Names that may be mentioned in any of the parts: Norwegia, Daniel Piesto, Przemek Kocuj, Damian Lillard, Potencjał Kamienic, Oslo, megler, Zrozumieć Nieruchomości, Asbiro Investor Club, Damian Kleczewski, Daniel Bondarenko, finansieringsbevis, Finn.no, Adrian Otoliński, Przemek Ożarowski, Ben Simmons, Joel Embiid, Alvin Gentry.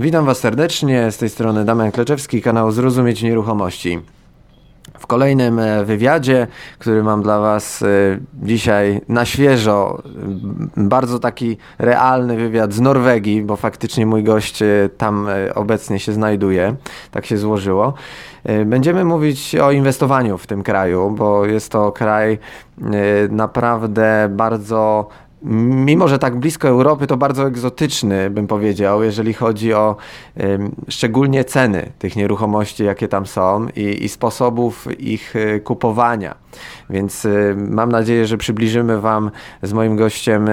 Witam Was serdecznie, z tej strony Damian Kleczewski, kanał Zrozumieć Nieruchomości. W kolejnym wywiadzie, który mam dla Was dzisiaj na świeżo, bardzo taki realny wywiad z Norwegii, bo faktycznie mój gość tam obecnie się znajduje, tak się złożyło. Będziemy mówić o inwestowaniu w tym kraju, bo jest to kraj naprawdę bardzo... Mimo że tak blisko Europy, to bardzo egzotyczny, bym powiedział, jeżeli chodzi o szczególnie ceny tych nieruchomości, jakie tam są i sposobów ich kupowania. Więc mam nadzieję, że przybliżymy Wam z moim gościem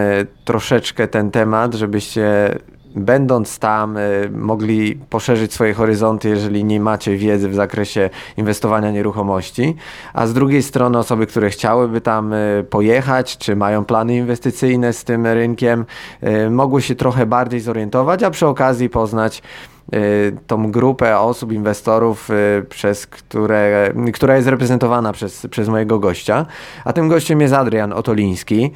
troszeczkę ten temat, żebyście będąc tam mogli poszerzyć swoje horyzonty, jeżeli nie macie wiedzy w zakresie inwestowania nieruchomości, a z drugiej strony osoby, które chciałyby tam pojechać, czy mają plany inwestycyjne z tym rynkiem, mogły się trochę bardziej zorientować, a przy okazji poznać tą grupę osób, inwestorów, która jest reprezentowana przez mojego gościa. A tym gościem jest Adrian Otoliński.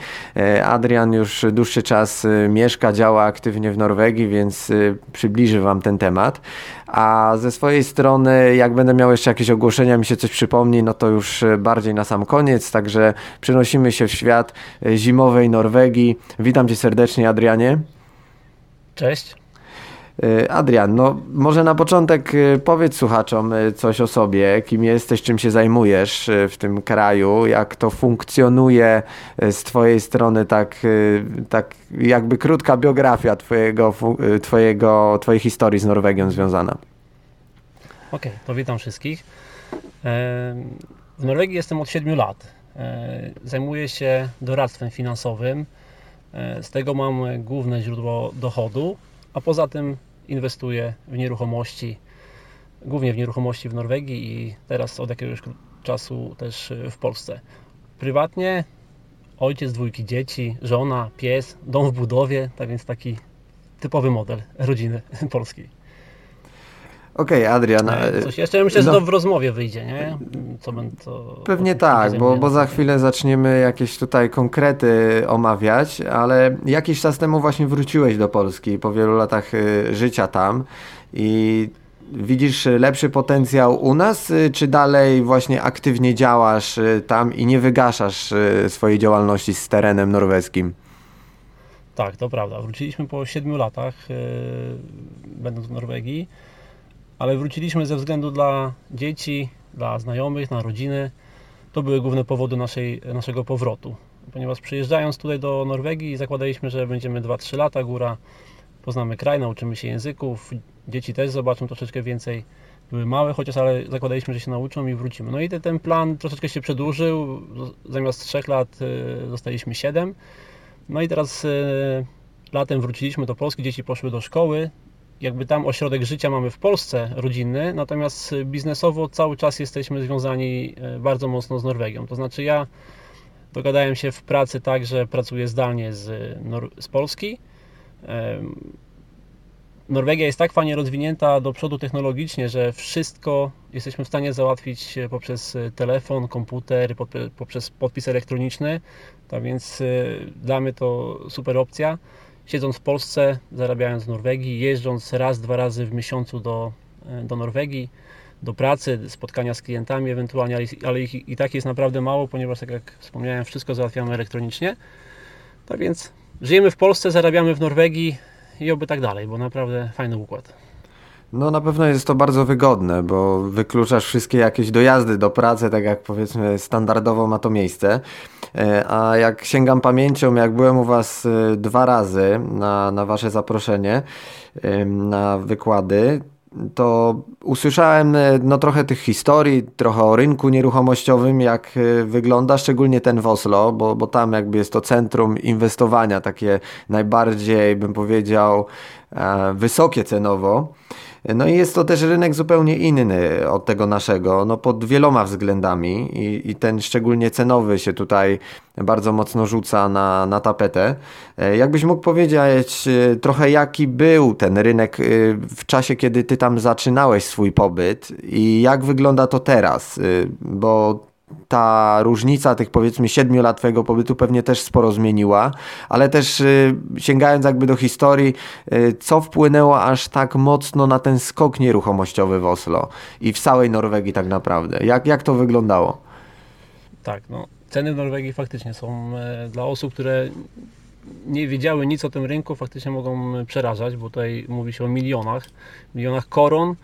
Adrian już dłuższy czas mieszka, działa aktywnie w Norwegii, więc przybliży Wam ten temat. A ze swojej strony, jak będę miał jeszcze jakieś ogłoszenia, mi się coś przypomni, no to już bardziej na sam koniec. Także przenosimy się w świat zimowej Norwegii. Witam Cię serdecznie, Adrianie. Cześć. Adrian, no może na początek powiedz słuchaczom coś o sobie, kim jesteś, czym się zajmujesz w tym kraju, jak to funkcjonuje z Twojej strony, tak jakby krótka biografia Twojej historii z Norwegią związana. Okej, to witam wszystkich. W Norwegii jestem od 7 lat. Zajmuję się doradztwem finansowym, z tego mam główne źródło dochodu, a poza tym inwestuję w nieruchomości, głównie w nieruchomości w Norwegii i teraz od jakiegoś czasu też w Polsce. Prywatnie ojciec 2 dzieci, żona, pies, dom w budowie, tak więc taki typowy model rodziny polskiej. Okej, Adrian. Coś jeszcze? Myślę, że to w rozmowie wyjdzie, nie? Pewnie tak, bo za chwilę zaczniemy jakieś tutaj konkrety omawiać, ale jakiś czas temu właśnie wróciłeś do Polski po wielu latach życia tam i widzisz lepszy potencjał u nas, czy dalej właśnie aktywnie działasz tam i nie wygaszasz swojej działalności z terenem norweskim? Tak, to prawda. Wróciliśmy po 7 latach, będąc w Norwegii. Ale wróciliśmy ze względu dla dzieci, dla znajomych, na rodziny. To były główne powody naszego powrotu. Ponieważ przyjeżdżając tutaj do Norwegii zakładaliśmy, że będziemy 2-3 lata góra, poznamy kraj, nauczymy się języków, dzieci też zobaczą troszeczkę więcej. Były małe chociaż, ale zakładaliśmy, że się nauczą i wrócimy. No i ten plan troszeczkę się przedłużył, zamiast 3 lat dostaliśmy 7. No i teraz latem wróciliśmy do Polski, dzieci poszły do szkoły. Jakby tam ośrodek życia mamy w Polsce, rodzinny, natomiast biznesowo cały czas jesteśmy związani bardzo mocno z Norwegią. To znaczy ja dogadałem się w pracy tak, że pracuję zdalnie z Polski. Norwegia jest tak fajnie rozwinięta do przodu technologicznie, że wszystko jesteśmy w stanie załatwić poprzez telefon, komputer, poprzez podpis elektroniczny. Tak więc dla mnie to super opcja. Siedząc w Polsce, zarabiając w Norwegii, jeżdżąc raz, 2 razy w miesiącu do Norwegii, do pracy, spotkania z klientami ewentualnie, ale ich i tak jest naprawdę mało, ponieważ tak jak wspomniałem, wszystko załatwiamy elektronicznie. Tak więc żyjemy w Polsce, zarabiamy w Norwegii i oby tak dalej, bo naprawdę fajny układ. No na pewno jest to bardzo wygodne, bo wykluczasz wszystkie jakieś dojazdy do pracy, tak jak powiedzmy standardowo ma to miejsce. A jak sięgam pamięcią, jak byłem u Was 2 razy na Wasze zaproszenie na wykłady, to usłyszałem no, trochę tych historii, trochę o rynku nieruchomościowym, jak wygląda, szczególnie ten w Oslo, bo tam jakby jest to centrum inwestowania, takie najbardziej, bym powiedział, wysokie cenowo. No i jest to też rynek zupełnie inny od tego naszego, no pod wieloma względami i ten szczególnie cenowy się tutaj bardzo mocno rzuca na tapetę. Jakbyś mógł powiedzieć trochę, jaki był ten rynek w czasie, kiedy Ty tam zaczynałeś swój pobyt i jak wygląda to teraz, bo ta różnica tych powiedzmy 7 lat twojego pobytu pewnie też sporo zmieniła, ale też sięgając jakby do historii, co wpłynęło aż tak mocno na ten skok nieruchomościowy w Oslo i w całej Norwegii tak naprawdę? Jak to wyglądało? Tak, no ceny w Norwegii faktycznie są dla osób, które nie wiedziały nic o tym rynku, faktycznie mogą przerażać, bo tutaj mówi się o milionach koron.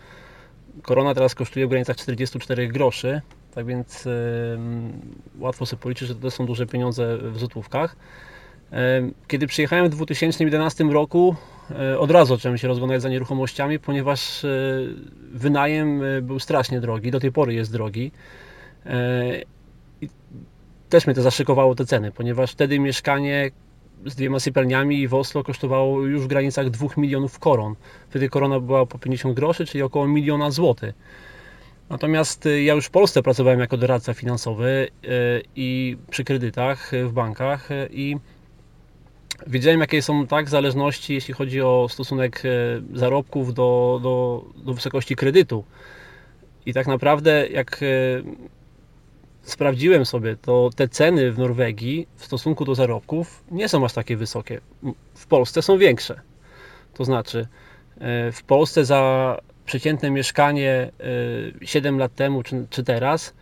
Korona teraz kosztuje w granicach 44 groszy, tak więc łatwo sobie policzyć, że to są duże pieniądze w złotówkach. Kiedy przyjechałem w 2011 roku, od razu zacząłem się rozglądać za nieruchomościami, ponieważ wynajem był strasznie drogi, do tej pory jest drogi. I też mnie to zaszykowało te ceny, ponieważ wtedy mieszkanie z 2 sypialniami w Oslo kosztowało już w granicach 2 milionów koron. Wtedy korona była po 50 groszy, czyli około miliona złotych. Natomiast ja już w Polsce pracowałem jako doradca finansowy i przy kredytach w bankach i wiedziałem, jakie są zależności, jeśli chodzi o stosunek zarobków do wysokości kredytu. I tak naprawdę jak sprawdziłem sobie, to te ceny w Norwegii w stosunku do zarobków nie są aż takie wysokie. W Polsce są większe. To znaczy w Polsce za przeciętne mieszkanie 7 lat temu czy teraz,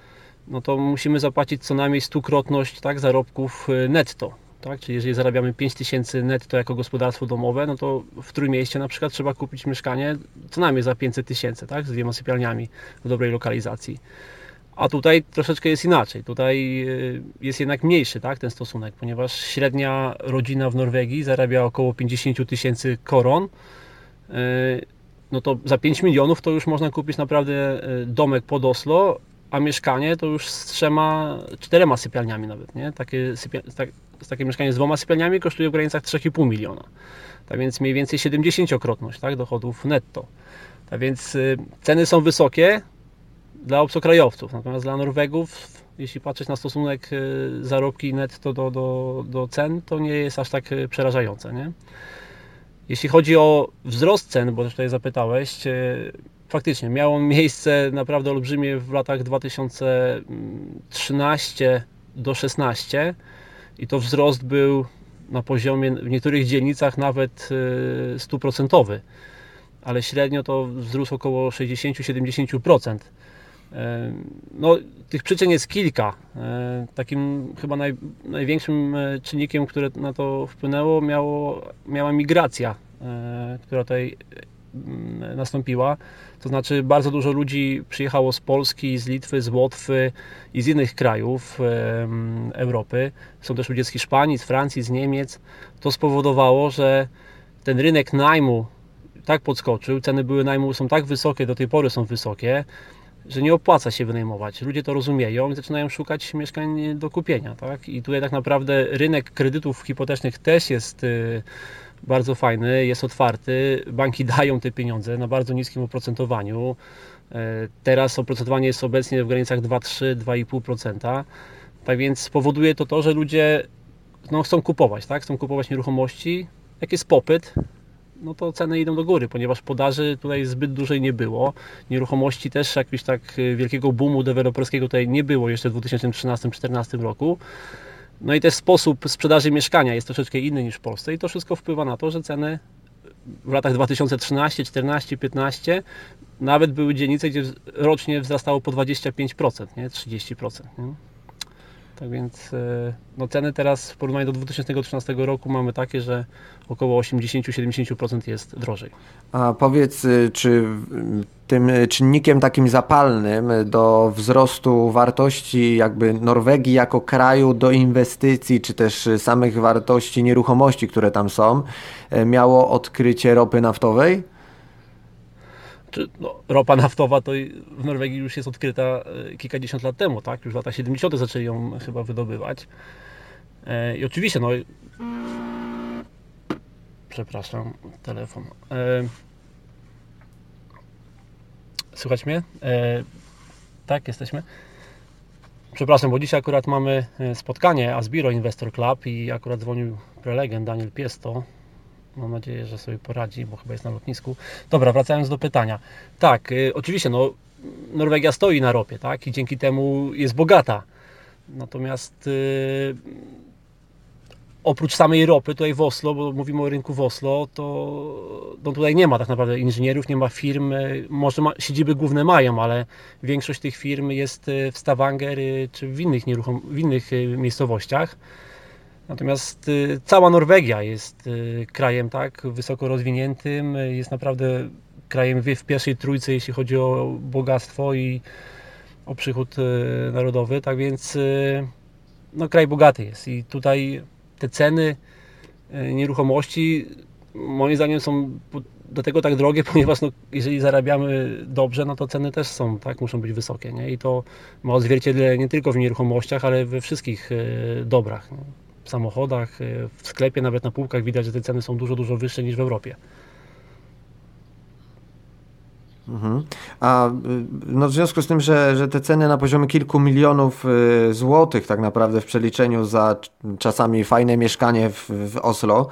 no to musimy zapłacić co najmniej stukrotność zarobków netto. Tak? Czyli jeżeli zarabiamy 5000 netto jako gospodarstwo domowe, no to w Trójmieście na przykład trzeba kupić mieszkanie co najmniej za 500 tysięcy, tak? Z 2 sypialniami w dobrej lokalizacji. A tutaj troszeczkę jest inaczej, tutaj jest jednak mniejszy ten stosunek, ponieważ średnia rodzina w Norwegii zarabia około 50 tysięcy koron, no to za 5 milionów to już można kupić naprawdę domek pod Oslo, a mieszkanie to już z 4 sypialniami nawet, nie? Takie mieszkanie z 2 sypialniami kosztuje w granicach 3,5 miliona, tak więc mniej więcej 70-krotność dochodów netto, tak więc ceny są wysokie dla obcokrajowców, natomiast dla Norwegów, jeśli patrzeć na stosunek zarobki netto do cen, to nie jest aż tak przerażające, nie? Jeśli chodzi o wzrost cen, bo tutaj zapytałeś, faktycznie miało miejsce naprawdę olbrzymie w latach 2013 do 2016 i to wzrost był na poziomie w niektórych dzielnicach nawet 100%, ale średnio to wzrósł około 60-70%. No, tych przyczyn jest kilka. Takim chyba największym czynnikiem, który na to wpłynęło, miała migracja, która tutaj nastąpiła. To znaczy bardzo dużo ludzi przyjechało z Polski, z Litwy, z Łotwy i z innych krajów Europy. Są też ludzie z Hiszpanii, z Francji, z Niemiec. To spowodowało, że ten rynek najmu tak podskoczył, ceny były najmu są tak wysokie, do tej pory są wysokie, że nie opłaca się wynajmować. Ludzie to rozumieją i zaczynają szukać mieszkań do kupienia, tak? I tutaj tak naprawdę rynek kredytów hipotecznych też jest bardzo fajny, jest otwarty. Banki dają te pieniądze na bardzo niskim oprocentowaniu. Teraz oprocentowanie jest obecnie w granicach 2,3, 2,5%. Tak więc powoduje to, że ludzie chcą kupować, tak? Chcą kupować nieruchomości. Jak jest popyt, no to ceny idą do góry, ponieważ podaży tutaj zbyt dużej nie było. Nieruchomości też jakiegoś wielkiego boomu deweloperskiego tutaj nie było jeszcze w 2013-2014 roku. No i też sposób sprzedaży mieszkania jest troszeczkę inny niż w Polsce i to wszystko wpływa na to, że ceny w latach 2013, 14, 15 nawet były dzielnice, gdzie rocznie wzrastało po 25%, nie? 30%. Nie? Tak więc no ceny teraz w porównaniu do 2013 roku mamy takie, że około 80-70% jest drożej. A powiedz, czy tym czynnikiem takim zapalnym do wzrostu wartości jakby Norwegii jako kraju do inwestycji, czy też samych wartości nieruchomości, które tam są, miało odkrycie ropy naftowej? No, ropa naftowa to w Norwegii już jest odkryta kilkadziesiąt lat temu, tak? Już w latach 70. zaczęli ją chyba wydobywać. I oczywiście, no... Przepraszam, telefon. Słychać mnie? Tak, jesteśmy. Przepraszam, bo dzisiaj akurat mamy spotkanie Asbiro Investor Club i akurat dzwonił prelegent Daniel Piesto. Mam nadzieję, że sobie poradzi, bo chyba jest na lotnisku. Dobra, wracając do pytania. Tak, oczywiście, Norwegia stoi na ropie, tak? I dzięki temu jest bogata. Natomiast oprócz samej ropy tutaj w Oslo, bo mówimy o rynku w Oslo, to no tutaj nie ma tak naprawdę inżynierów, nie ma firm, może siedziby główne mają, ale większość tych firm jest w Stavanger czy w innych miejscowościach. Natomiast cała Norwegia jest krajem tak wysoko rozwiniętym, jest naprawdę krajem w pierwszej trójce, jeśli chodzi o bogactwo i o przychód narodowy, tak więc no, kraj bogaty jest i tutaj te ceny nieruchomości moim zdaniem są dlatego tak drogie, ponieważ no, jeżeli zarabiamy dobrze, no to ceny też są, tak, muszą być wysokie, nie? I to ma odzwierciedlenie nie tylko w nieruchomościach, ale we wszystkich dobrach, nie? W samochodach, w sklepie, nawet na półkach widać, że te ceny są dużo, dużo wyższe niż w Europie. A no w związku z tym, że te ceny na poziomie kilku milionów złotych tak naprawdę w przeliczeniu za czasami fajne mieszkanie w Oslo,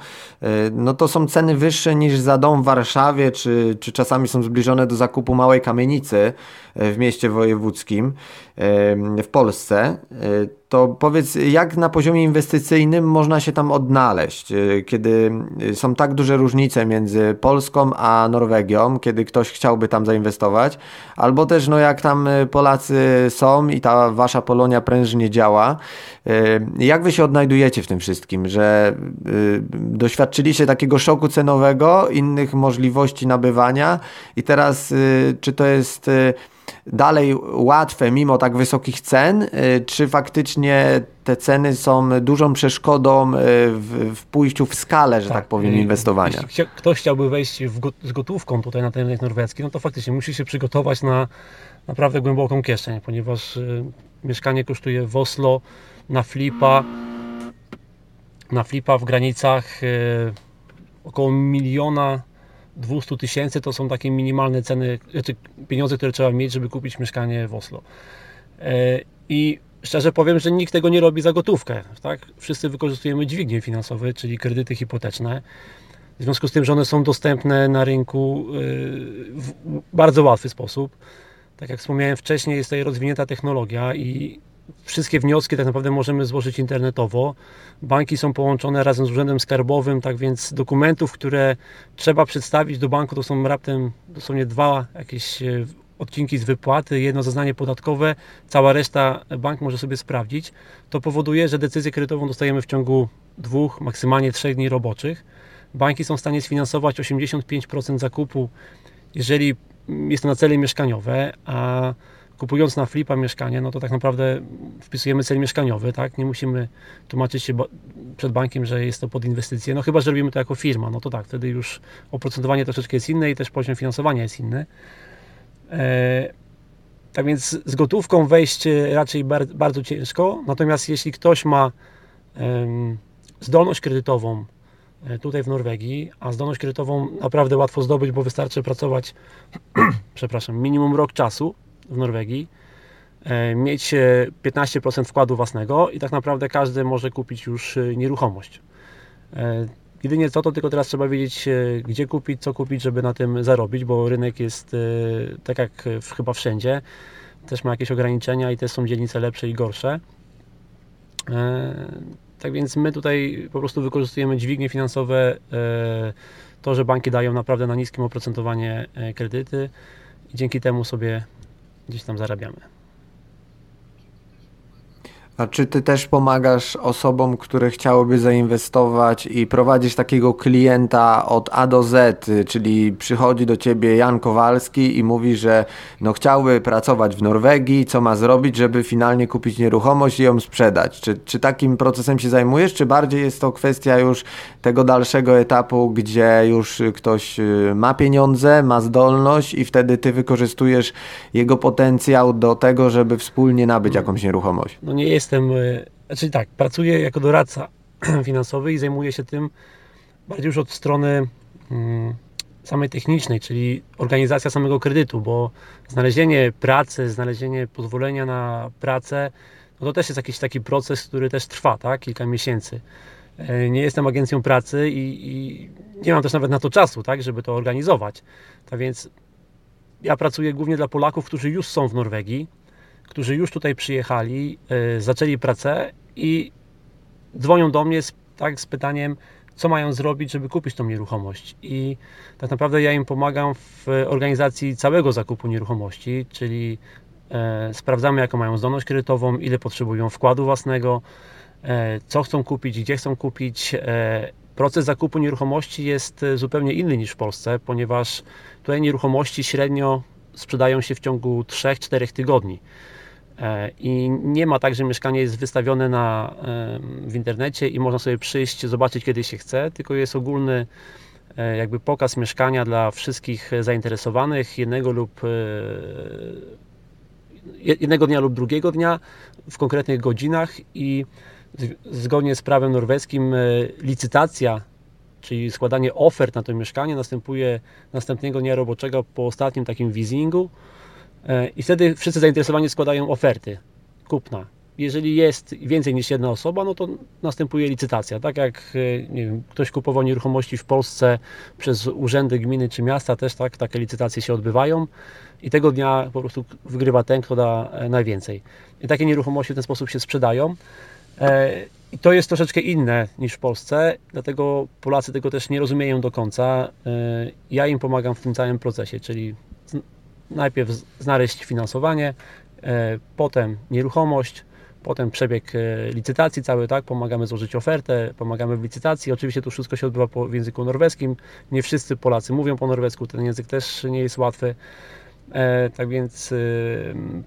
no to są ceny wyższe niż za dom w Warszawie, czy czasami są zbliżone do zakupu małej kamienicy w mieście wojewódzkim w Polsce. To powiedz, jak na poziomie inwestycyjnym można się tam odnaleźć, kiedy są tak duże różnice między Polską a Norwegią, kiedy ktoś chciałby tam zainwestować, albo też no jak tam Polacy są i ta wasza Polonia prężnie działa, jak wy się odnajdujecie w tym wszystkim, że doświadczyliście takiego szoku cenowego, innych możliwości nabywania i teraz czy to jest dalej łatwe mimo tak wysokich cen, czy faktycznie te ceny są dużą przeszkodą w pójściu w skalę, że tak powiem, inwestowania? Jeśli ktoś chciałby wejść z gotówką tutaj na ten rynek norweski, no to faktycznie musi się przygotować na naprawdę głęboką kieszeń, ponieważ mieszkanie kosztuje w Oslo na flipa w granicach około 1 200 000 to są takie minimalne ceny, znaczy pieniądze, które trzeba mieć, żeby kupić mieszkanie w Oslo. I szczerze powiem, że nikt tego nie robi za gotówkę, tak? Wszyscy wykorzystujemy dźwignie finansowe, czyli kredyty hipoteczne. W związku z tym, że one są dostępne na rynku w bardzo łatwy sposób. Tak jak wspomniałem wcześniej, jest tutaj rozwinięta technologia i wszystkie wnioski tak naprawdę możemy złożyć internetowo. Banki są połączone razem z Urzędem Skarbowym, tak więc dokumentów, które trzeba przedstawić do banku, to są raptem dosłownie 2 jakieś odcinki z wypłaty, 1 zeznanie podatkowe, cała reszta bank może sobie sprawdzić. To powoduje, że decyzję kredytową dostajemy w ciągu 2, maksymalnie 3 dni roboczych. Banki są w stanie sfinansować 85% zakupu, jeżeli jest to na cele mieszkaniowe, a kupując na flipa mieszkanie, no to tak naprawdę wpisujemy cel mieszkaniowy, tak? Nie musimy tłumaczyć się przed bankiem, że jest to pod inwestycje, no chyba że robimy to jako firma, no to tak, wtedy już oprocentowanie troszeczkę jest inne i też poziom finansowania jest inny. Tak więc z gotówką wejść raczej bardzo ciężko, natomiast jeśli ktoś ma zdolność kredytową tutaj w Norwegii, a zdolność kredytową naprawdę łatwo zdobyć, bo wystarczy pracować minimum rok czasu w Norwegii, mieć 15% wkładu własnego i tak naprawdę każdy może kupić już nieruchomość. Jedynie co, to tylko teraz trzeba wiedzieć, gdzie kupić, co kupić, żeby na tym zarobić, bo rynek jest tak jak chyba wszędzie, też ma jakieś ograniczenia i też są dzielnice lepsze i gorsze. Tak więc my tutaj po prostu wykorzystujemy dźwignie finansowe, to, że banki dają naprawdę na niskim oprocentowanie kredyty i dzięki temu sobie gdzieś tam zarabiamy. A czy ty też pomagasz osobom, które chciałyby zainwestować i prowadzisz takiego klienta od A do Z, czyli przychodzi do ciebie Jan Kowalski i mówi, że no chciałby pracować w Norwegii, co ma zrobić, żeby finalnie kupić nieruchomość i ją sprzedać? Czy takim procesem się zajmujesz, czy bardziej jest to kwestia już tego dalszego etapu, gdzie już ktoś ma pieniądze, ma zdolność i wtedy ty wykorzystujesz jego potencjał do tego, żeby wspólnie nabyć jakąś nieruchomość? No nie jest. Pracuję jako doradca finansowy i zajmuję się tym bardziej już od strony samej technicznej, czyli organizacja samego kredytu, bo znalezienie pracy, znalezienie pozwolenia na pracę, no to też jest jakiś taki proces, który też trwa, tak, kilka miesięcy. Nie jestem agencją pracy i nie mam też nawet na to czasu, tak, żeby to organizować. Tak więc ja pracuję głównie dla Polaków, którzy już są w Norwegii, którzy już tutaj przyjechali, zaczęli pracę i dzwonią do mnie z pytaniem, co mają zrobić, żeby kupić tą nieruchomość. I tak naprawdę ja im pomagam w organizacji całego zakupu nieruchomości, czyli sprawdzamy, jaką mają zdolność kredytową, ile potrzebują wkładu własnego, co chcą kupić, gdzie chcą kupić. Proces zakupu nieruchomości jest zupełnie inny niż w Polsce, ponieważ tutaj nieruchomości średnio sprzedają się w ciągu 3-4 tygodni. I nie ma tak, że mieszkanie jest wystawione w internecie i można sobie przyjść, zobaczyć kiedy się chce, tylko jest ogólny jakby pokaz mieszkania dla wszystkich zainteresowanych jednego dnia lub drugiego dnia w konkretnych godzinach i zgodnie z prawem norweskim licytacja, czyli składanie ofert na to mieszkanie następuje następnego dnia roboczego po ostatnim takim leasingu. I wtedy wszyscy zainteresowani składają oferty kupna. Jeżeli jest więcej niż jedna osoba, no to następuje licytacja. Tak jak nie wiem, ktoś kupował nieruchomości w Polsce przez urzędy gminy czy miasta, też tak, takie licytacje się odbywają i tego dnia po prostu wygrywa ten, kto da najwięcej. I takie nieruchomości w ten sposób się sprzedają. I to jest troszeczkę inne niż w Polsce, dlatego Polacy tego też nie rozumieją do końca. Ja im pomagam w tym całym procesie, czyli najpierw znaleźć finansowanie, potem nieruchomość, potem przebieg licytacji cały, tak? Pomagamy złożyć ofertę, pomagamy w licytacji. Oczywiście to wszystko się odbywa w języku norweskim. Nie wszyscy Polacy mówią po norwesku, ten język też nie jest łatwy. Tak więc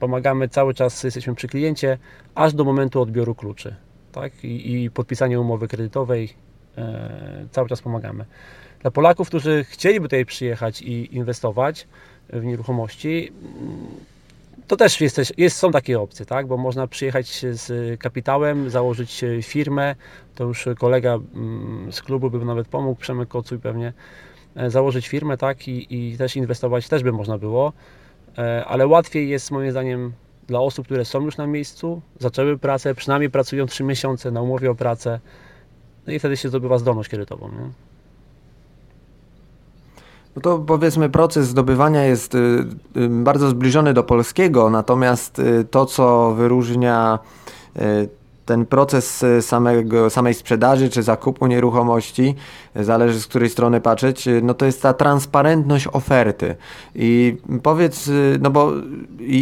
pomagamy cały czas, jesteśmy przy kliencie, aż do momentu odbioru kluczy, tak? I podpisania umowy kredytowej. Cały czas pomagamy. Dla Polaków, którzy chcieliby tutaj przyjechać i inwestować w nieruchomości, to też są takie opcje, tak? Bo można przyjechać z kapitałem, założyć firmę, to już kolega z klubu by nawet pomógł, Przemek Kocuj pewnie, założyć firmę, tak? I też inwestować też by można było, ale łatwiej jest moim zdaniem dla osób, które są już na miejscu, zaczęły pracę, przynajmniej pracują 3 miesiące na umowie o pracę, no i wtedy się zdobywa zdolność kredytową, nie? No to powiedzmy proces zdobywania jest bardzo zbliżony do polskiego, natomiast to co wyróżnia ten proces samej sprzedaży czy zakupu nieruchomości, zależy z której strony patrzeć, no to jest ta transparentność oferty. I powiedz, no bo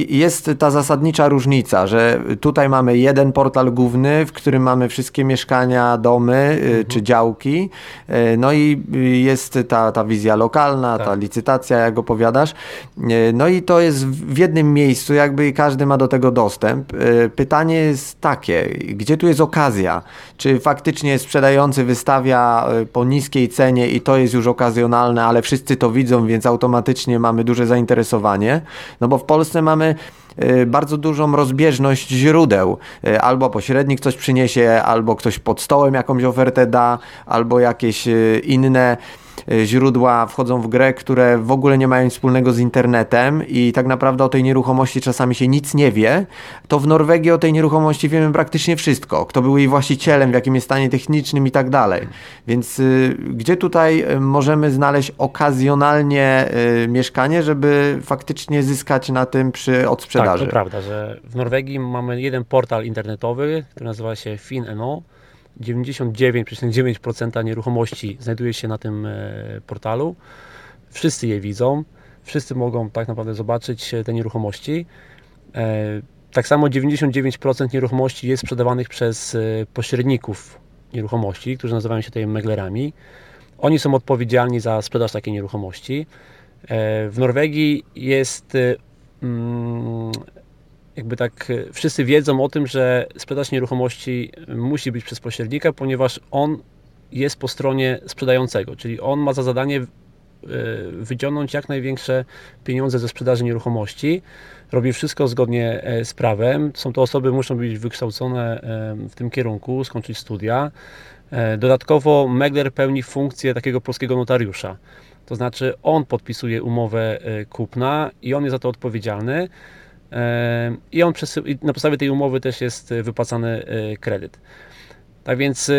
jest ta zasadnicza różnica, że tutaj mamy jeden portal główny, w którym mamy wszystkie mieszkania, domy czy działki, no i jest ta wizja lokalna, tak, ta licytacja, jak opowiadasz, no i to jest w jednym miejscu, jakby każdy ma do tego dostęp. Pytanie jest takie, gdzie tu jest okazja? Czy faktycznie sprzedający wystawia po niskiej cenie i to jest już okazjonalne, ale wszyscy to widzą, więc automatycznie mamy duże zainteresowanie? No bo w Polsce mamy bardzo dużą rozbieżność źródeł. Albo pośrednik coś przyniesie, albo ktoś pod stołem jakąś ofertę da, albo jakieś inne źródła wchodzą w grę, które w ogóle nie mają nic wspólnego z internetem i tak naprawdę o tej nieruchomości czasami się nic nie wie, to w Norwegii o tej nieruchomości wiemy praktycznie wszystko. Kto był jej właścicielem, w jakim jest stanie technicznym i tak dalej. Więc gdzie tutaj możemy znaleźć okazjonalnie mieszkanie, żeby faktycznie zyskać na tym przy odsprzedaży? Tak, to prawda, że w Norwegii mamy jeden portal internetowy, który nazywa się Finn.no. 99,9% nieruchomości znajduje się na tym portalu. Wszyscy je widzą, wszyscy mogą tak naprawdę zobaczyć te nieruchomości. Tak samo 99% nieruchomości jest sprzedawanych przez pośredników nieruchomości, którzy nazywają się tutaj meglerami. Oni są odpowiedzialni za sprzedaż takiej nieruchomości. W Norwegii jest jakby tak, wszyscy wiedzą o tym, że sprzedaż nieruchomości musi być przez pośrednika, ponieważ on jest po stronie sprzedającego, czyli on ma za zadanie wyciągnąć jak największe pieniądze ze sprzedaży nieruchomości, robi wszystko zgodnie z prawem, są to osoby, muszą być wykształcone w tym kierunku, skończyć studia. Dodatkowo megler pełni funkcję takiego polskiego notariusza, to znaczy on podpisuje umowę kupna i on jest za to odpowiedzialny. I on na podstawie tej umowy też jest wypłacany kredyt. Tak więc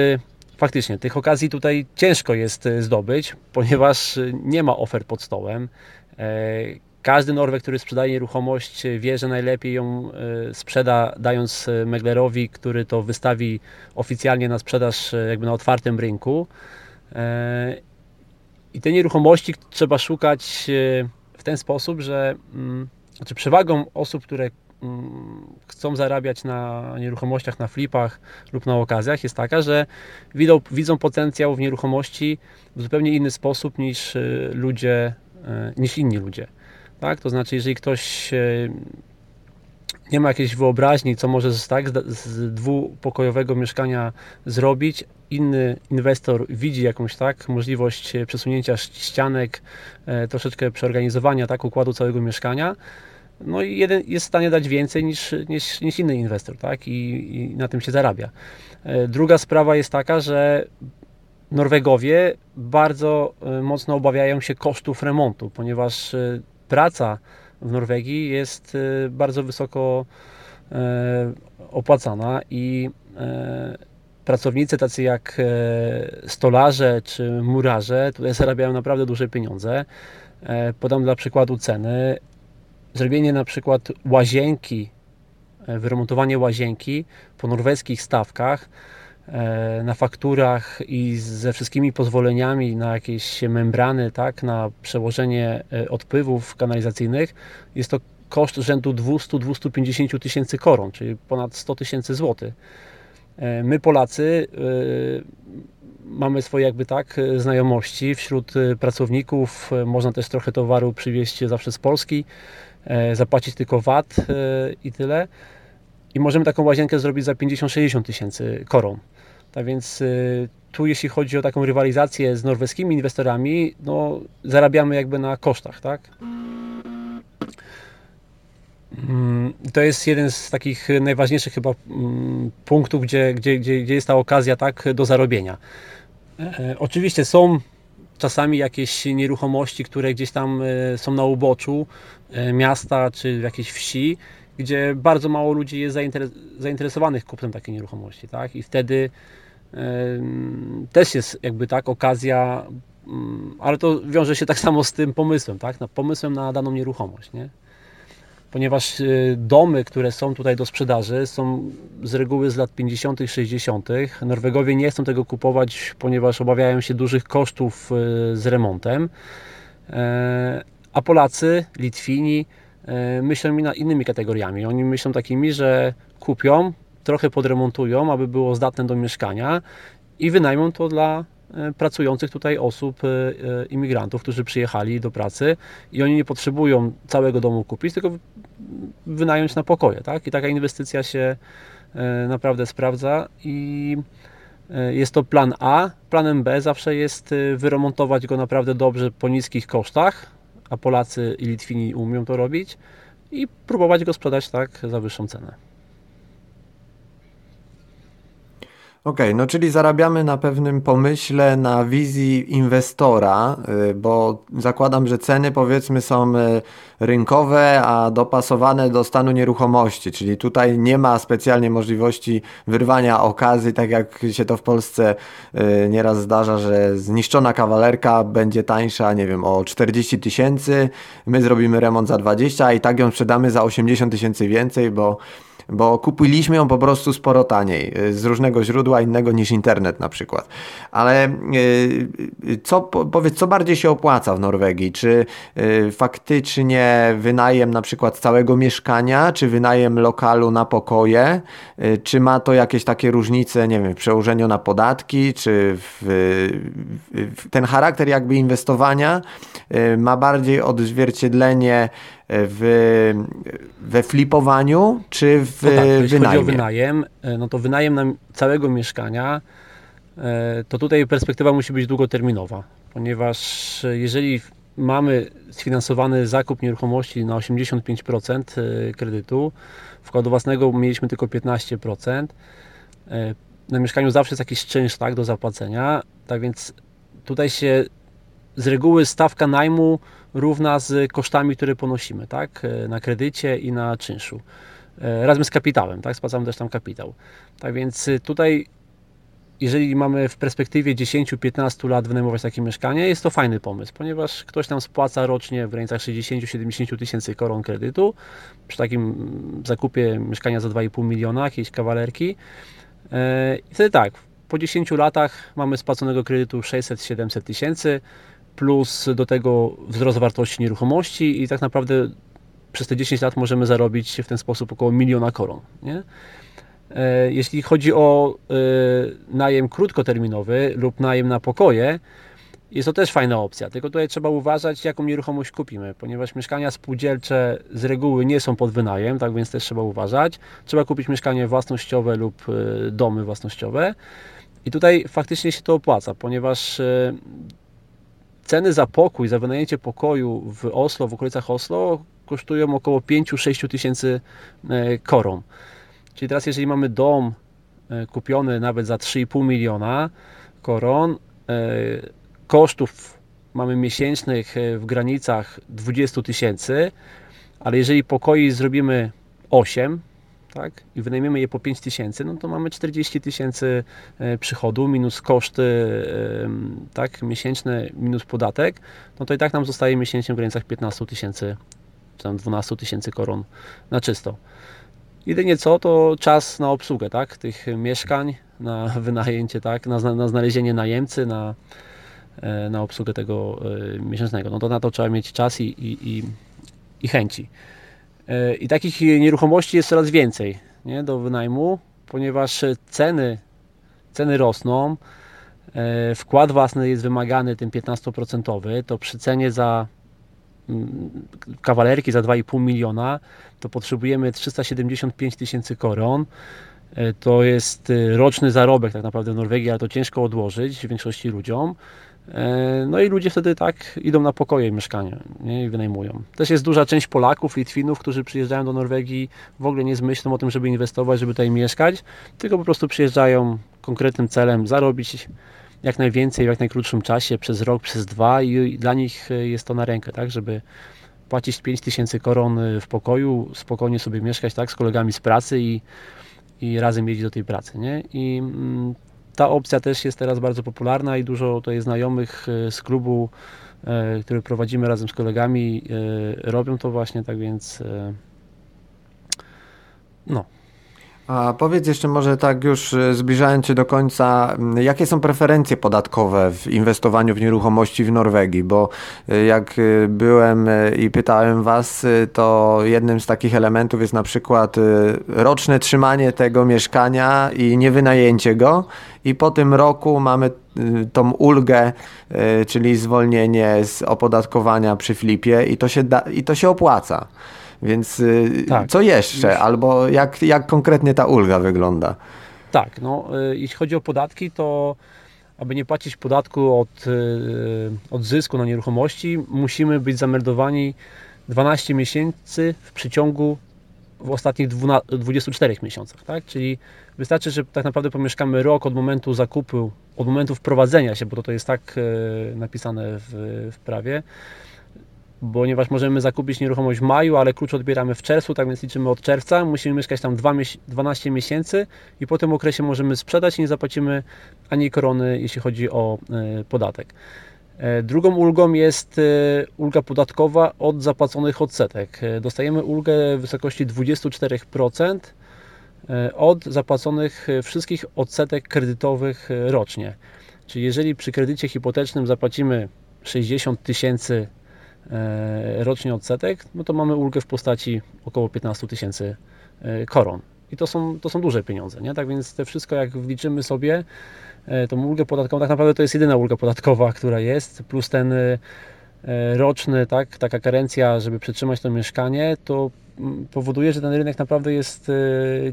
faktycznie tych okazji tutaj ciężko jest zdobyć, ponieważ nie ma ofert pod stołem. Każdy Norweg, który sprzedaje nieruchomość, wie, że najlepiej ją sprzeda, dając meglerowi, który to wystawi oficjalnie na sprzedaż jakby na otwartym rynku. I te nieruchomości trzeba szukać w ten sposób, że znaczy przewagą osób, które chcą zarabiać na nieruchomościach, na flipach lub na okazjach, jest taka, że widzą potencjał w nieruchomości w zupełnie inny sposób niż ludzie, niż inni ludzie. Tak? To znaczy, jeżeli ktoś nie ma jakiejś wyobraźni, co może z dwupokojowego mieszkania zrobić, inny inwestor widzi jakąś możliwość przesunięcia ścianek, troszeczkę przeorganizowania układu całego mieszkania, no i jeden jest w stanie dać więcej niż inny inwestor, tak? I na tym się zarabia. Druga sprawa jest taka, że Norwegowie bardzo mocno obawiają się kosztów remontu, ponieważ praca w Norwegii jest bardzo wysoko opłacana i pracownicy tacy jak stolarze czy murarze tutaj zarabiają naprawdę duże pieniądze. Podam dla przykładu ceny. Zrobienie na przykład łazienki, wyremontowanie łazienki po norweskich stawkach, na fakturach i ze wszystkimi pozwoleniami na jakieś membrany, tak, na przełożenie odpływów kanalizacyjnych, jest to koszt rzędu 200-250 tysięcy koron, czyli ponad 100 tysięcy złotych. My Polacy mamy swoje znajomości wśród pracowników, można też trochę towaru przywieźć zawsze z Polski, zapłacić tylko VAT i tyle. I możemy taką łazienkę zrobić za 50-60 tysięcy koron. Tak więc tu, jeśli chodzi o taką rywalizację z norweskimi inwestorami, no, zarabiamy jakby na kosztach, tak? To jest jeden z takich najważniejszych chyba punktów, gdzie jest ta okazja, tak, do zarobienia. Oczywiście są czasami jakieś nieruchomości, które gdzieś tam są na uboczu miasta czy jakiejś wsi, gdzie bardzo mało ludzi jest zainteresowanych kupnem takiej nieruchomości, tak? I wtedy też jest jakby okazja, ale to wiąże się tak samo z tym pomysłem, tak? Pomysłem na daną nieruchomość, nie? Ponieważ domy, które są tutaj do sprzedaży, są z reguły z lat 50., 60. Norwegowie nie chcą tego kupować, ponieważ obawiają się dużych kosztów z remontem. A Polacy, Litwini myślą innymi kategoriami. Oni myślą takimi, że kupią, trochę podremontują, aby było zdatne do mieszkania i wynajmą to dla pracujących tutaj osób, imigrantów, którzy przyjechali do pracy i oni nie potrzebują całego domu kupić, tylko wynająć na pokoje, tak? I taka inwestycja się naprawdę sprawdza i jest to plan A. Planem B zawsze jest wyremontować go naprawdę dobrze po niskich kosztach, a Polacy i Litwini umieją to robić, i próbować go sprzedać za wyższą cenę. Okej, no czyli zarabiamy na pewnym pomyśle, na wizji inwestora, bo zakładam, że ceny powiedzmy są rynkowe, a dopasowane do stanu nieruchomości, czyli tutaj nie ma specjalnie możliwości wyrwania okazji, tak jak się to w Polsce nieraz zdarza, że zniszczona kawalerka będzie tańsza, nie wiem, o 40 tysięcy, my zrobimy remont za 20, a i tak ją sprzedamy za 80 tysięcy więcej, bo kupiliśmy ją po prostu sporo taniej, z różnego źródła innego niż internet na przykład. Ale powiedz, co bardziej się opłaca w Norwegii? Czy faktycznie wynajem na przykład całego mieszkania, czy wynajem lokalu na pokoje? Czy ma to jakieś takie różnice, nie wiem, w przełożeniu na podatki, czy w ten charakter jakby inwestowania ma bardziej odzwierciedlenie we flipowaniu, czy w wynajmie? Jeśli chodzi o wynajem, no to wynajem całego mieszkania, to tutaj perspektywa musi być długoterminowa, ponieważ jeżeli mamy sfinansowany zakup nieruchomości na 85% kredytu, wkładu własnego mieliśmy tylko 15%, na mieszkaniu zawsze jest jakiś czynsz, tak, do zapłacenia, tak więc tutaj się z reguły stawka najmu równa z kosztami, które ponosimy, tak? Na kredycie i na czynszu. Razem z kapitałem, tak? Spłacamy też tam kapitał. Tak więc tutaj jeżeli mamy w perspektywie 10-15 lat wynajmować takie mieszkanie, jest to fajny pomysł, ponieważ ktoś tam spłaca rocznie w granicach 60-70 tysięcy koron kredytu przy takim zakupie mieszkania za 2,5 miliona, jakiejś kawalerki. I wtedy tak, po 10 latach mamy spłaconego kredytu 600-700 tysięcy plus do tego wzrost wartości nieruchomości i tak naprawdę przez te 10 lat możemy zarobić w ten sposób około miliona koron, nie? Jeśli chodzi o najem krótkoterminowy lub najem na pokoje, jest to też fajna opcja, tylko tutaj trzeba uważać, jaką nieruchomość kupimy, ponieważ mieszkania spółdzielcze z reguły nie są pod wynajem, tak więc też trzeba uważać. Trzeba kupić mieszkanie własnościowe lub domy własnościowe i tutaj faktycznie się to opłaca, ponieważ ceny za pokój, za wynajęcie pokoju w Oslo, w okolicach Oslo kosztują około 5-6 tysięcy koron. Czyli teraz, jeżeli mamy dom kupiony nawet za 3,5 miliona koron, kosztów mamy miesięcznych w granicach 20 tysięcy, ale jeżeli pokoi zrobimy 8, tak, i wynajmiemy je po 5 tysięcy, no to mamy 40 tysięcy przychodu minus koszty, tak, miesięczne, minus podatek, no to i tak nam zostaje miesięcznie w granicach 15 tysięcy, czy tam 12 tysięcy koron na czysto. Jedynie co, to czas na obsługę, tak, tych mieszkań, na wynajęcie, tak, na znalezienie najemcy, na obsługę tego miesięcznego. No to na to trzeba mieć czas i chęci. I takich nieruchomości jest coraz więcej, nie, do wynajmu, ponieważ ceny rosną, wkład własny jest wymagany, tym 15%, to przy cenie za kawalerki za 2,5 miliona, to potrzebujemy 375 tysięcy koron. To jest roczny zarobek tak naprawdę w Norwegii, ale to ciężko odłożyć w większości ludziom. No i ludzie wtedy tak idą na pokoje i mieszkania, nie? I wynajmują. Też jest duża część Polaków, Litwinów, którzy przyjeżdżają do Norwegii w ogóle nie z myślą o tym, żeby inwestować, żeby tutaj mieszkać, tylko po prostu przyjeżdżają konkretnym celem zarobić jak najwięcej, w jak najkrótszym czasie, przez rok, przez dwa, i dla nich jest to na rękę, tak, żeby płacić 5 tysięcy koron w pokoju, spokojnie sobie mieszkać, tak, z kolegami z pracy i razem jeździć do tej pracy, nie? I ta opcja też jest teraz bardzo popularna i dużo tutaj znajomych z klubu, który prowadzimy razem z kolegami, robią to właśnie, tak więc no. A powiedz jeszcze może tak już zbliżając się do końca, jakie są preferencje podatkowe w inwestowaniu w nieruchomości w Norwegii, bo jak byłem i pytałem Was, to jednym z takich elementów jest na przykład roczne trzymanie tego mieszkania i nie wynajęcie go i po tym roku mamy tą ulgę, czyli zwolnienie z opodatkowania przy flipie i to się opłaca. Więc tak, co jeszcze? Albo jak konkretnie ta ulga wygląda? Tak, no jeśli chodzi o podatki, to aby nie płacić podatku od zysku na nieruchomości, musimy być zameldowani 12 miesięcy w ostatnich 24 miesiącach, tak? Czyli wystarczy, że tak naprawdę pomieszkamy rok od momentu zakupu, od momentu wprowadzenia się, bo to jest tak napisane w prawie, ponieważ możemy zakupić nieruchomość w maju, ale klucz odbieramy w czerwcu, tak więc liczymy od czerwca, musimy mieszkać tam 12 miesięcy i po tym okresie możemy sprzedać i nie zapłacimy ani korony, jeśli chodzi o podatek. Drugą ulgą jest ulga podatkowa od zapłaconych odsetek. Dostajemy ulgę w wysokości 24% od zapłaconych wszystkich odsetek kredytowych rocznie. Czyli jeżeli przy kredycie hipotecznym zapłacimy 60 tysięcy rocznie odsetek, no to mamy ulgę w postaci około 15 tysięcy koron. I to są duże pieniądze, nie? Tak więc to wszystko, jak wliczymy sobie tą ulgę podatkową, tak naprawdę to jest jedyna ulga podatkowa, która jest, plus ten roczny, tak, taka karencja, żeby przetrzymać to mieszkanie, to powoduje, że ten rynek naprawdę jest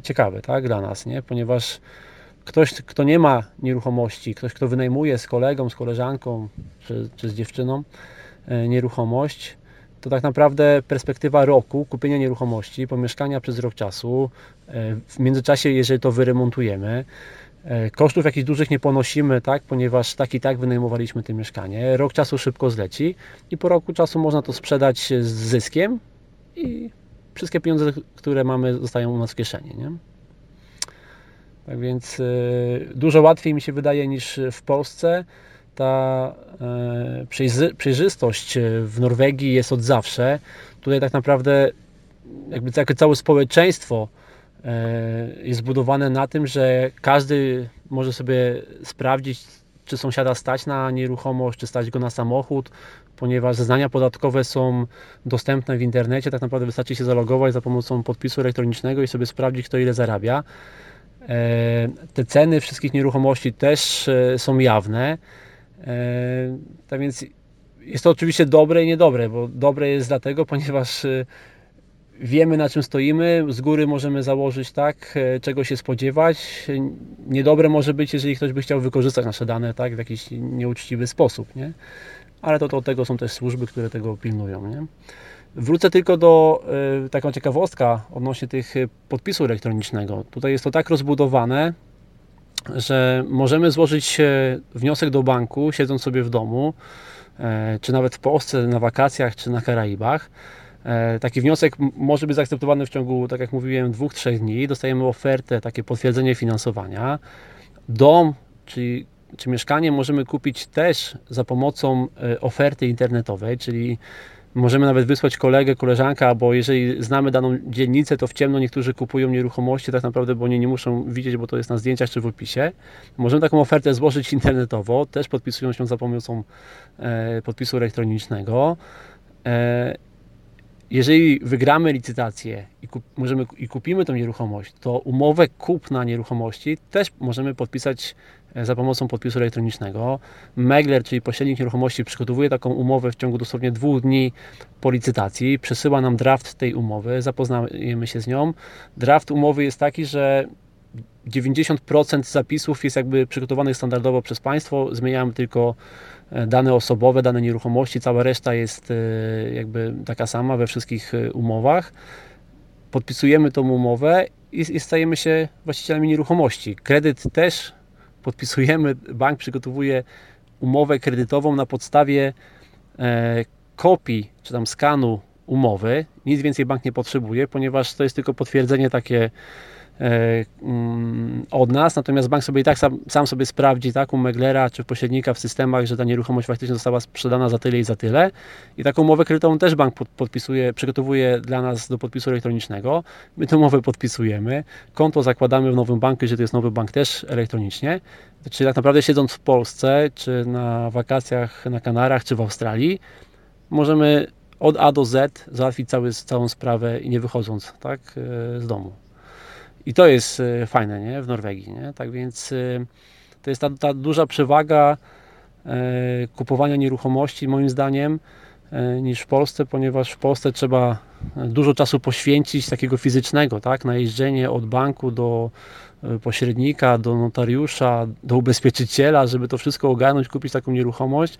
ciekawy, tak, dla nas, nie? Ponieważ ktoś, kto nie ma nieruchomości, ktoś, kto wynajmuje z kolegą, z koleżanką czy z dziewczyną nieruchomość, to tak naprawdę perspektywa roku kupienia nieruchomości, pomieszkania przez rok czasu, w międzyczasie, jeżeli to wyremontujemy, kosztów jakichś dużych nie ponosimy, tak, ponieważ tak i tak wynajmowaliśmy to mieszkanie, rok czasu szybko zleci i po roku czasu można to sprzedać z zyskiem i wszystkie pieniądze, które mamy, zostają u nas w kieszeni, nie? Tak więc dużo łatwiej mi się wydaje niż w Polsce. Ta przejrzystość w Norwegii jest od zawsze. Tutaj tak naprawdę jakby całe społeczeństwo jest zbudowane na tym, że każdy może sobie sprawdzić, czy sąsiada stać na nieruchomość, czy stać go na samochód, ponieważ zeznania podatkowe są dostępne w internecie. Tak naprawdę wystarczy się zalogować za pomocą podpisu elektronicznego i sobie sprawdzić, kto ile zarabia. Te ceny wszystkich nieruchomości też są jawne. Tak więc jest to oczywiście dobre i niedobre, bo dobre jest dlatego, ponieważ wiemy, na czym stoimy, z góry możemy założyć tak, czego się spodziewać. Niedobre może być, jeżeli ktoś by chciał wykorzystać nasze dane tak, w jakiś nieuczciwy sposób, nie? Ale to od tego są też służby, które tego pilnują, nie? Wrócę tylko do taką ciekawostka odnośnie tych podpisu elektronicznego. Tutaj jest to tak rozbudowane, że możemy złożyć wniosek do banku, siedząc sobie w domu, czy nawet w Polsce, na wakacjach, czy na Karaibach. Taki wniosek może być zaakceptowany w ciągu, tak jak mówiłem, 2-3 dni. Dostajemy ofertę, takie potwierdzenie finansowania. Dom, czy mieszkanie możemy kupić też za pomocą oferty internetowej, czyli możemy nawet wysłać kolegę, koleżankę, bo jeżeli znamy daną dzielnicę, to w ciemno niektórzy kupują nieruchomości tak naprawdę, bo oni nie muszą widzieć, bo to jest na zdjęciach czy w opisie. Możemy taką ofertę złożyć internetowo, też podpisując się za pomocą podpisu elektronicznego. Jeżeli wygramy licytację i kupimy tą nieruchomość, to umowę kupna nieruchomości też możemy podpisać za pomocą podpisu elektronicznego. Megler, czyli pośrednik nieruchomości, przygotowuje taką umowę w ciągu dosłownie 2 dni po licytacji, przesyła nam draft tej umowy, zapoznajemy się z nią. Draft umowy jest taki, że 90% zapisów jest jakby przygotowanych standardowo przez państwo, zmieniamy tylko dane osobowe, dane nieruchomości, cała reszta jest jakby taka sama we wszystkich umowach. Podpisujemy tą umowę i stajemy się właścicielami nieruchomości. Kredyt też podpisujemy, bank przygotowuje umowę kredytową na podstawie kopii czy tam skanu umowy. Nic więcej bank nie potrzebuje, ponieważ to jest tylko potwierdzenie takie od nas, natomiast bank sobie i tak sam sobie sprawdzi tak, u meglera czy pośrednika w systemach, że ta nieruchomość faktycznie została sprzedana za tyle i taką umowę kredytową też bank podpisuje, przygotowuje dla nas do podpisu elektronicznego. My tę umowę podpisujemy, konto zakładamy w nowym banku, że to jest nowy bank też elektronicznie, czyli tak naprawdę siedząc w Polsce, czy na wakacjach na Kanarach, czy w Australii możemy od A do Z załatwić całą sprawę i nie wychodząc tak, z domu. I to jest fajne, nie? W Norwegii, nie? Tak więc to jest ta duża przewaga kupowania nieruchomości, moim zdaniem, niż w Polsce, ponieważ w Polsce trzeba dużo czasu poświęcić takiego fizycznego, tak? Na jeżdżenie od banku do pośrednika, do notariusza, do ubezpieczyciela, żeby to wszystko ogarnąć, kupić taką nieruchomość,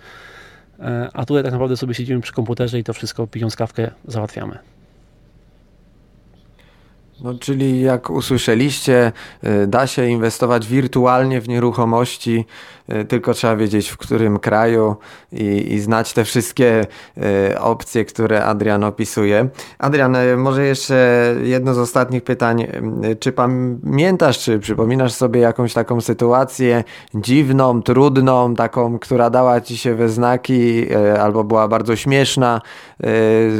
a tutaj tak naprawdę sobie siedzimy przy komputerze i to wszystko pijąc kawkę załatwiamy. No, czyli jak usłyszeliście, da się inwestować wirtualnie w nieruchomości, tylko trzeba wiedzieć, w którym kraju i znać te wszystkie opcje, które Adrian opisuje. Adrian, może jeszcze jedno z ostatnich pytań. Czy pamiętasz, czy przypominasz sobie jakąś taką sytuację dziwną, trudną, taką, która dała ci się we znaki albo była bardzo śmieszna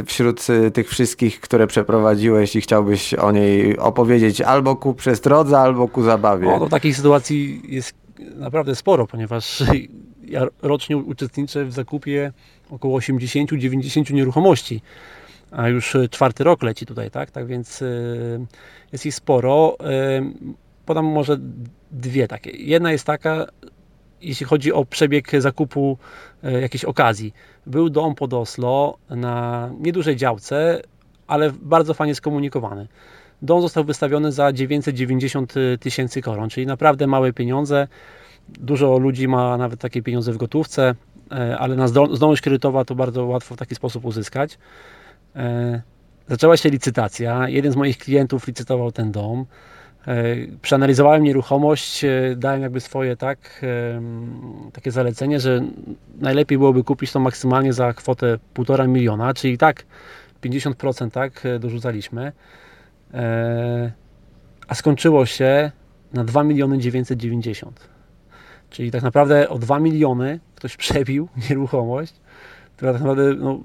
wśród tych wszystkich, które przeprowadziłeś i chciałbyś o niej opowiedzieć albo ku przestrodze, albo ku zabawie? No, takich sytuacji jest naprawdę sporo, ponieważ ja rocznie uczestniczę w zakupie około 80-90 nieruchomości, a już 4. rok leci tutaj, tak? Tak więc jest ich sporo. Podam może 2 takie. Jedna jest taka, jeśli chodzi o przebieg zakupu jakiejś okazji. Był dom pod Oslo na niedużej działce, ale bardzo fajnie skomunikowany. Dom został wystawiony za 990 tysięcy koron, czyli naprawdę małe pieniądze. Dużo ludzi ma nawet takie pieniądze w gotówce, ale na zdolność kredytowa to bardzo łatwo w taki sposób uzyskać. Zaczęła się licytacja. Jeden z moich klientów licytował ten dom. Przeanalizowałem nieruchomość, dałem jakby swoje takie zalecenie, że najlepiej byłoby kupić to maksymalnie za kwotę 1,5 miliona, czyli tak 50% tak dorzucaliśmy. A skończyło się na 2 990 000. Czyli tak naprawdę o 2 miliony ktoś przebił nieruchomość, która tak naprawdę, no,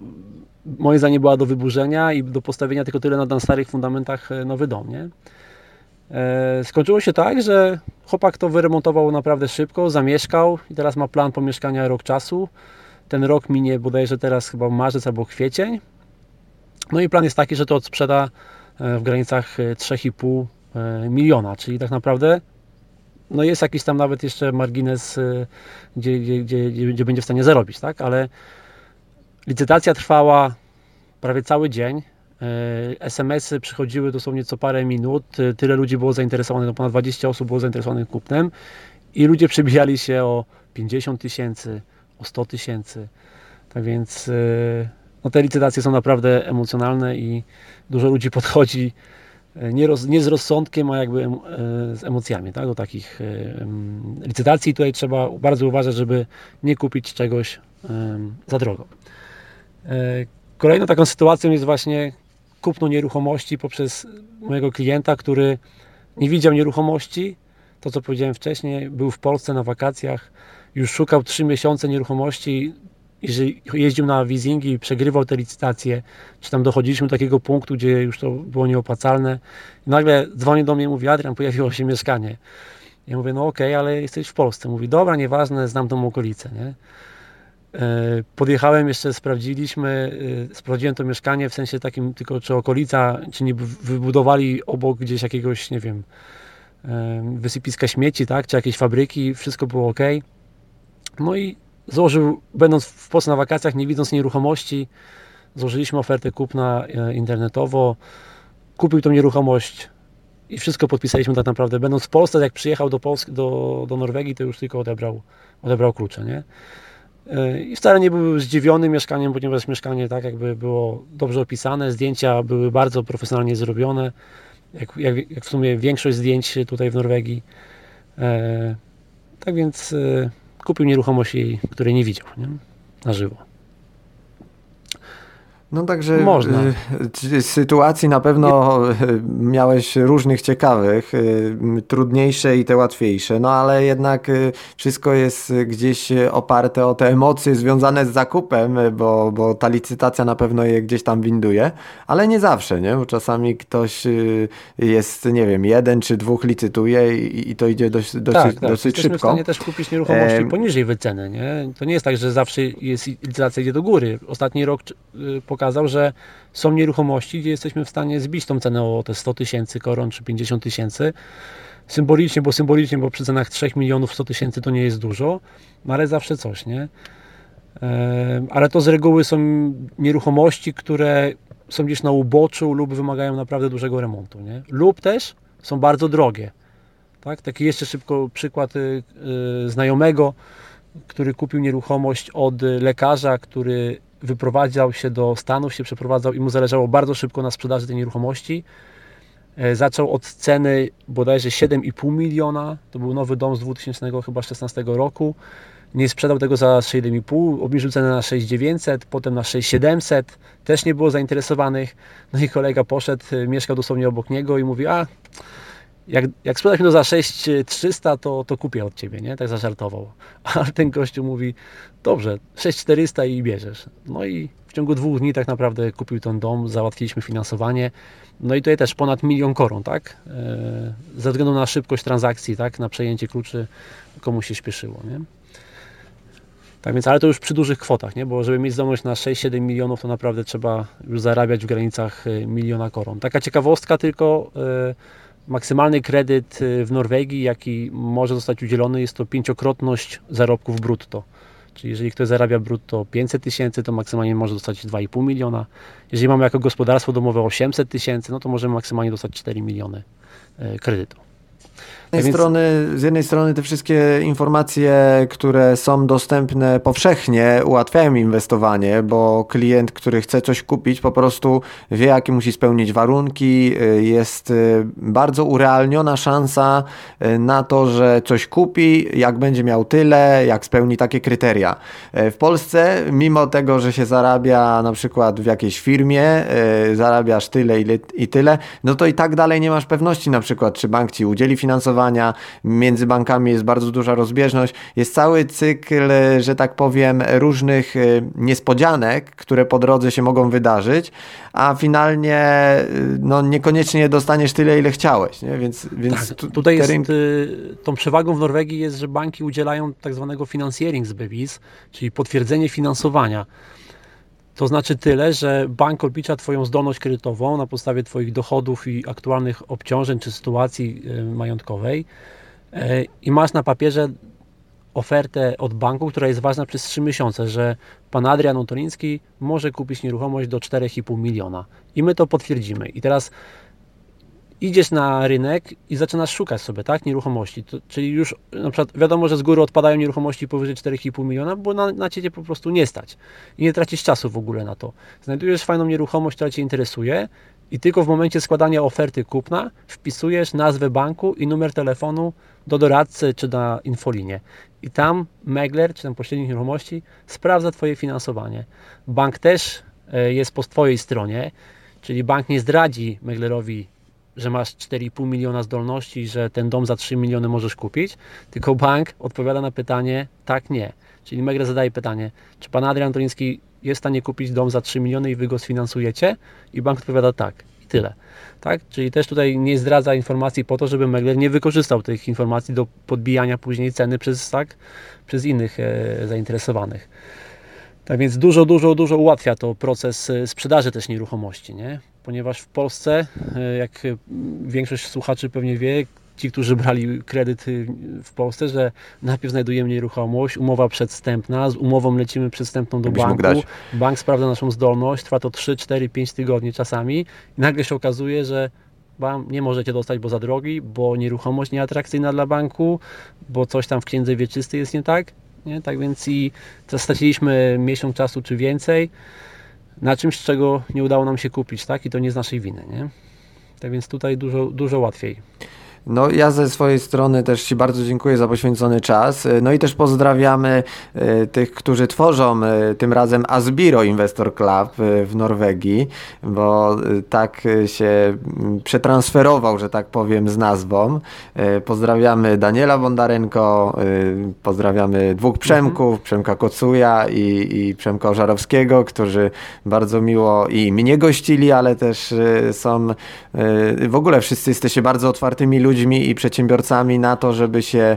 moim zdaniem była do wyburzenia i do postawienia tylko tyle na starych fundamentach nowy dom, nie? Skończyło się tak, że chłopak to wyremontował naprawdę szybko, zamieszkał i teraz ma plan pomieszkania rok czasu. Ten rok minie bodajże teraz chyba marzec albo kwiecień. No i plan jest taki, że to odsprzeda w granicach 3,5 miliona, czyli tak naprawdę no jest jakiś tam nawet jeszcze margines, gdzie będzie w stanie zarobić, tak? Ale licytacja trwała prawie cały dzień. SMS-y przychodziły dosłownie co parę minut, tyle ludzi było zainteresowanych, no ponad 20 osób było zainteresowanych kupnem i ludzie przebijali się o 50 000, o 100 000. Tak więc no te licytacje są naprawdę emocjonalne i dużo ludzi podchodzi nie z rozsądkiem, a jakby z emocjami, tak, do takich licytacji. Tutaj trzeba bardzo uważać, żeby nie kupić czegoś za drogo. Kolejną taką sytuacją jest właśnie kupno nieruchomości poprzez mojego klienta, który nie widział nieruchomości. To, co powiedziałem wcześniej, był w Polsce na wakacjach, już szukał 3 miesiące nieruchomości i że jeździł na leasingi i przegrywał te licytacje, czy tam dochodziliśmy do takiego punktu, gdzie już to było nieopłacalne. I nagle dzwoni do mnie i mówi: Adrian, pojawiło się mieszkanie. Ja mówię: no okej, ale jesteś w Polsce. Mówi: dobra, nieważne, znam tą okolicę, nie? Podjechałem, jeszcze sprawdziłem to mieszkanie, w sensie takim tylko, czy okolica, czy nie wybudowali obok gdzieś jakiegoś, nie wiem, wysypiska śmieci, tak, czy jakiejś fabryki, wszystko było ok. No i złożył, będąc w Polsce na wakacjach, nie widząc nieruchomości, złożyliśmy ofertę kupna internetowo, kupił tą nieruchomość i wszystko podpisaliśmy tak naprawdę. Będąc w Polsce, jak przyjechał do Polski, do Norwegii, to już tylko odebrał klucze, nie? I wcale nie był zdziwiony mieszkaniem, ponieważ mieszkanie tak jakby było dobrze opisane, zdjęcia były bardzo profesjonalnie zrobione, jak w sumie większość zdjęć tutaj w Norwegii. Tak więc kupił nieruchomość, której nie widział, nie? Na żywo. No także można. Sytuacji na pewno miałeś różnych ciekawych, trudniejsze i te łatwiejsze, no ale jednak wszystko jest gdzieś oparte o te emocje związane z zakupem, bo ta licytacja na pewno je gdzieś tam winduje, ale nie zawsze, nie? Bo czasami ktoś jest, nie wiem, jeden czy dwóch licytuje i to idzie dosyć szybko. Jesteśmy w stanie też kupić nieruchomości poniżej wyceny, nie? To nie jest tak, że zawsze licytacja idzie do góry. Ostatni rok pokazał, że są nieruchomości, gdzie jesteśmy w stanie zbić tą cenę o te 100 000 koron czy 50 000. Symbolicznie, bo przy cenach 3 milionów 100 000 to nie jest dużo, ale zawsze coś, nie? Ale to z reguły są nieruchomości, które są gdzieś na uboczu lub wymagają naprawdę dużego remontu, nie? Lub też są bardzo drogie. Tak? Taki jeszcze szybko przykład znajomego, który kupił nieruchomość od lekarza, który wyprowadzał się do Stanów, się przeprowadzał i mu zależało bardzo szybko na sprzedaży tej nieruchomości. Zaczął od ceny bodajże 7,5 miliona, to był nowy dom z 2016 roku. Nie sprzedał tego za 6,5, obniżył cenę na 6,900, potem na 6,700, też nie było zainteresowanych. No i kolega poszedł, mieszkał dosłownie obok niego i mówi: a jak sprzedać mi to za 6,300, to kupię od ciebie, nie? Tak zażartował. Ale ten gościu mówi: dobrze, 6,400 i bierzesz. No i w ciągu 2 dni tak naprawdę kupił ten dom, załatwiliśmy finansowanie. No i tutaj też ponad 1 000 000 koron, tak? Ze względu na szybkość transakcji, tak? Na przejęcie kluczy komuś się śpieszyło, nie? Tak więc, ale to już przy dużych kwotach, nie? Bo żeby mieć zdolność na 6-7 milionów, to naprawdę trzeba już zarabiać w granicach 1 000 000 koron. Taka ciekawostka tylko. Maksymalny kredyt w Norwegii, jaki może zostać udzielony, jest to 5-krotność zarobków brutto. Czyli jeżeli ktoś zarabia brutto 500 000, to maksymalnie może dostać 2,5 miliona. Jeżeli mamy jako gospodarstwo domowe 800 000, no to możemy maksymalnie dostać 4 miliony kredytu. Z jednej strony te wszystkie informacje, które są dostępne powszechnie, ułatwiają inwestowanie, bo klient, który chce coś kupić, po prostu wie, jakie musi spełnić warunki. Jest bardzo urealniona szansa na to, że coś kupi, jak będzie miał tyle, jak spełni takie kryteria. W Polsce, mimo tego, że się zarabia na przykład w jakiejś firmie, zarabiasz tyle i tyle, no to i tak dalej nie masz pewności na przykład, czy bank ci udzieli finansowania, finansowania, między bankami jest bardzo duża rozbieżność. Jest cały cykl, że tak powiem, różnych niespodzianek, które po drodze się mogą wydarzyć, a finalnie no, niekoniecznie dostaniesz tyle, ile chciałeś. Nie? Więc tak, tutaj tą przewagą w Norwegii jest, że banki udzielają tak zwanego finansieringsbevis, czyli potwierdzenie finansowania. To znaczy tyle, że bank oblicza Twoją zdolność kredytową na podstawie Twoich dochodów i aktualnych obciążeń czy sytuacji majątkowej i masz na papierze ofertę od banku, która jest ważna przez 3 miesiące, że pan Adrian Otoliński może kupić nieruchomość do 4,5 miliona i my to potwierdzimy. I teraz idziesz na rynek i zaczynasz szukać sobie nieruchomości, czyli już na przykład wiadomo, że z góry odpadają nieruchomości powyżej 4,5 miliona, bo na Ciebie po prostu nie stać i nie tracisz czasu w ogóle na to. Znajdujesz fajną nieruchomość, która Cię interesuje i tylko w momencie składania oferty kupna wpisujesz nazwę banku i numer telefonu do doradcy czy na infolinie i tam megler czy tam pośrednik nieruchomości sprawdza Twoje finansowanie. Bank też jest po Twojej stronie, czyli bank nie zdradzi meglerowi, że masz 4,5 miliona zdolności, że ten dom za 3 miliony możesz kupić, tylko bank odpowiada na pytanie tak, nie. Czyli megler zadaje pytanie, czy pan Adrian Otoliński jest w stanie kupić dom za 3 miliony i wy go sfinansujecie? I bank odpowiada tak i tyle. Tak? Czyli też tutaj nie zdradza informacji po to, żeby megler nie wykorzystał tych informacji do podbijania później ceny przez innych zainteresowanych. Tak więc dużo ułatwia to proces sprzedaży też nieruchomości, nie? Ponieważ w Polsce, jak większość słuchaczy pewnie wie, ci, którzy brali kredyt w Polsce, że najpierw znajdujemy nieruchomość, umowa przedwstępna, z umową lecimy przedwstępną do banku, bank sprawdza naszą zdolność, trwa to 3, 4, 5 tygodni czasami i nagle się okazuje, że nie możecie dostać, bo za drogi, bo nieruchomość nieatrakcyjna dla banku, bo coś tam w księdze wieczystej jest nie tak. Nie? Tak więc i straciliśmy miesiąc czasu czy więcej na czymś, czego nie udało nam się kupić, tak? I to nie z naszej winy, nie? Tak więc tutaj dużo łatwiej. No ja ze swojej strony też Ci bardzo dziękuję za poświęcony czas. No i też pozdrawiamy tych, którzy tworzą tym razem Asbiro Investor Club w Norwegii, bo tak się przetransferował, że tak powiem, z nazwą. Pozdrawiamy Daniela Bondarenko, pozdrawiamy 2 Przemków, Przemka Kocuja i Przemka Ożarowskiego, którzy bardzo miło i mnie gościli, ale też są, w ogóle wszyscy jesteście bardzo otwartymi ludźmi i przedsiębiorcami na to, żeby się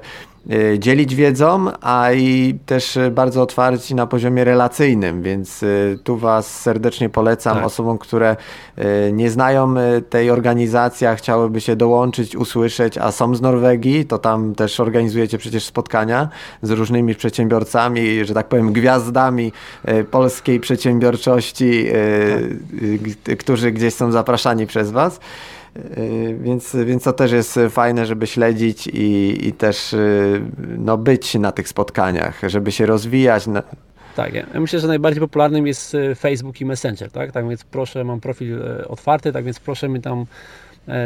dzielić wiedzą, a i też bardzo otwarci na poziomie relacyjnym, więc tu Was serdecznie polecam osobom, które nie znają tej organizacji, a chciałyby się dołączyć, usłyszeć, a są z Norwegii, to tam też organizujecie przecież spotkania z różnymi przedsiębiorcami, że tak powiem gwiazdami polskiej przedsiębiorczości, którzy gdzieś są zapraszani przez Was. Więc to też jest fajne, żeby śledzić i też no, być na tych spotkaniach, żeby się rozwijać. Tak, ja myślę, że najbardziej popularnym jest Facebook i Messenger, tak? Tak więc proszę, mam profil otwarty, tak więc proszę mi tam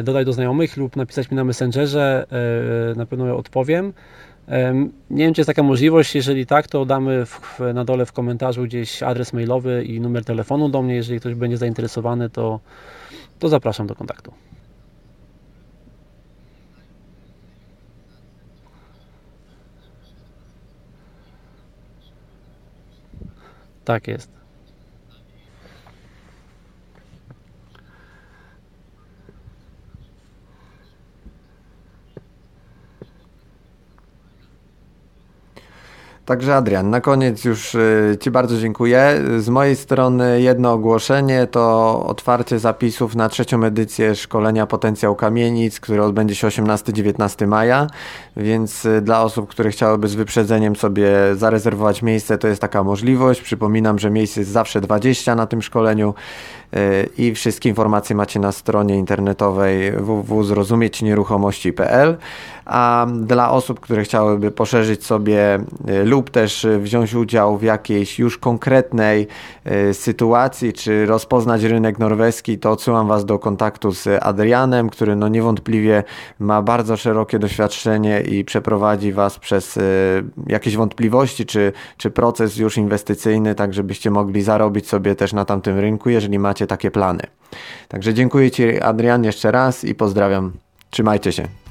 dodać do znajomych lub napisać mi na Messengerze, na pewno odpowiem. Nie wiem, czy jest taka możliwość, jeżeli tak, to damy na dole w komentarzu gdzieś adres mailowy i numer telefonu do mnie, jeżeli ktoś będzie zainteresowany, to zapraszam do kontaktu. Tak jest. Także Adrian, na koniec już Ci bardzo dziękuję. Z mojej strony jedno ogłoszenie to otwarcie zapisów na 3. edycję szkolenia Potencjał Kamienic, które odbędzie się 18-19 maja, więc dla osób, które chciałyby z wyprzedzeniem sobie zarezerwować miejsce, to jest taka możliwość. Przypominam, że miejsce jest zawsze 20 na tym szkoleniu i wszystkie informacje macie na stronie internetowej www.zrozumiećnieruchomości.pl, a dla osób, które chciałyby poszerzyć sobie lub też wziąć udział w jakiejś już konkretnej sytuacji, czy rozpoznać rynek norweski, to odsyłam Was do kontaktu z Adrianem, który no niewątpliwie ma bardzo szerokie doświadczenie i przeprowadzi Was przez jakieś wątpliwości, czy proces już inwestycyjny, tak żebyście mogli zarobić sobie też na tamtym rynku, jeżeli macie takie plany. Także dziękuję Ci, Adrian, jeszcze raz i pozdrawiam. Trzymajcie się.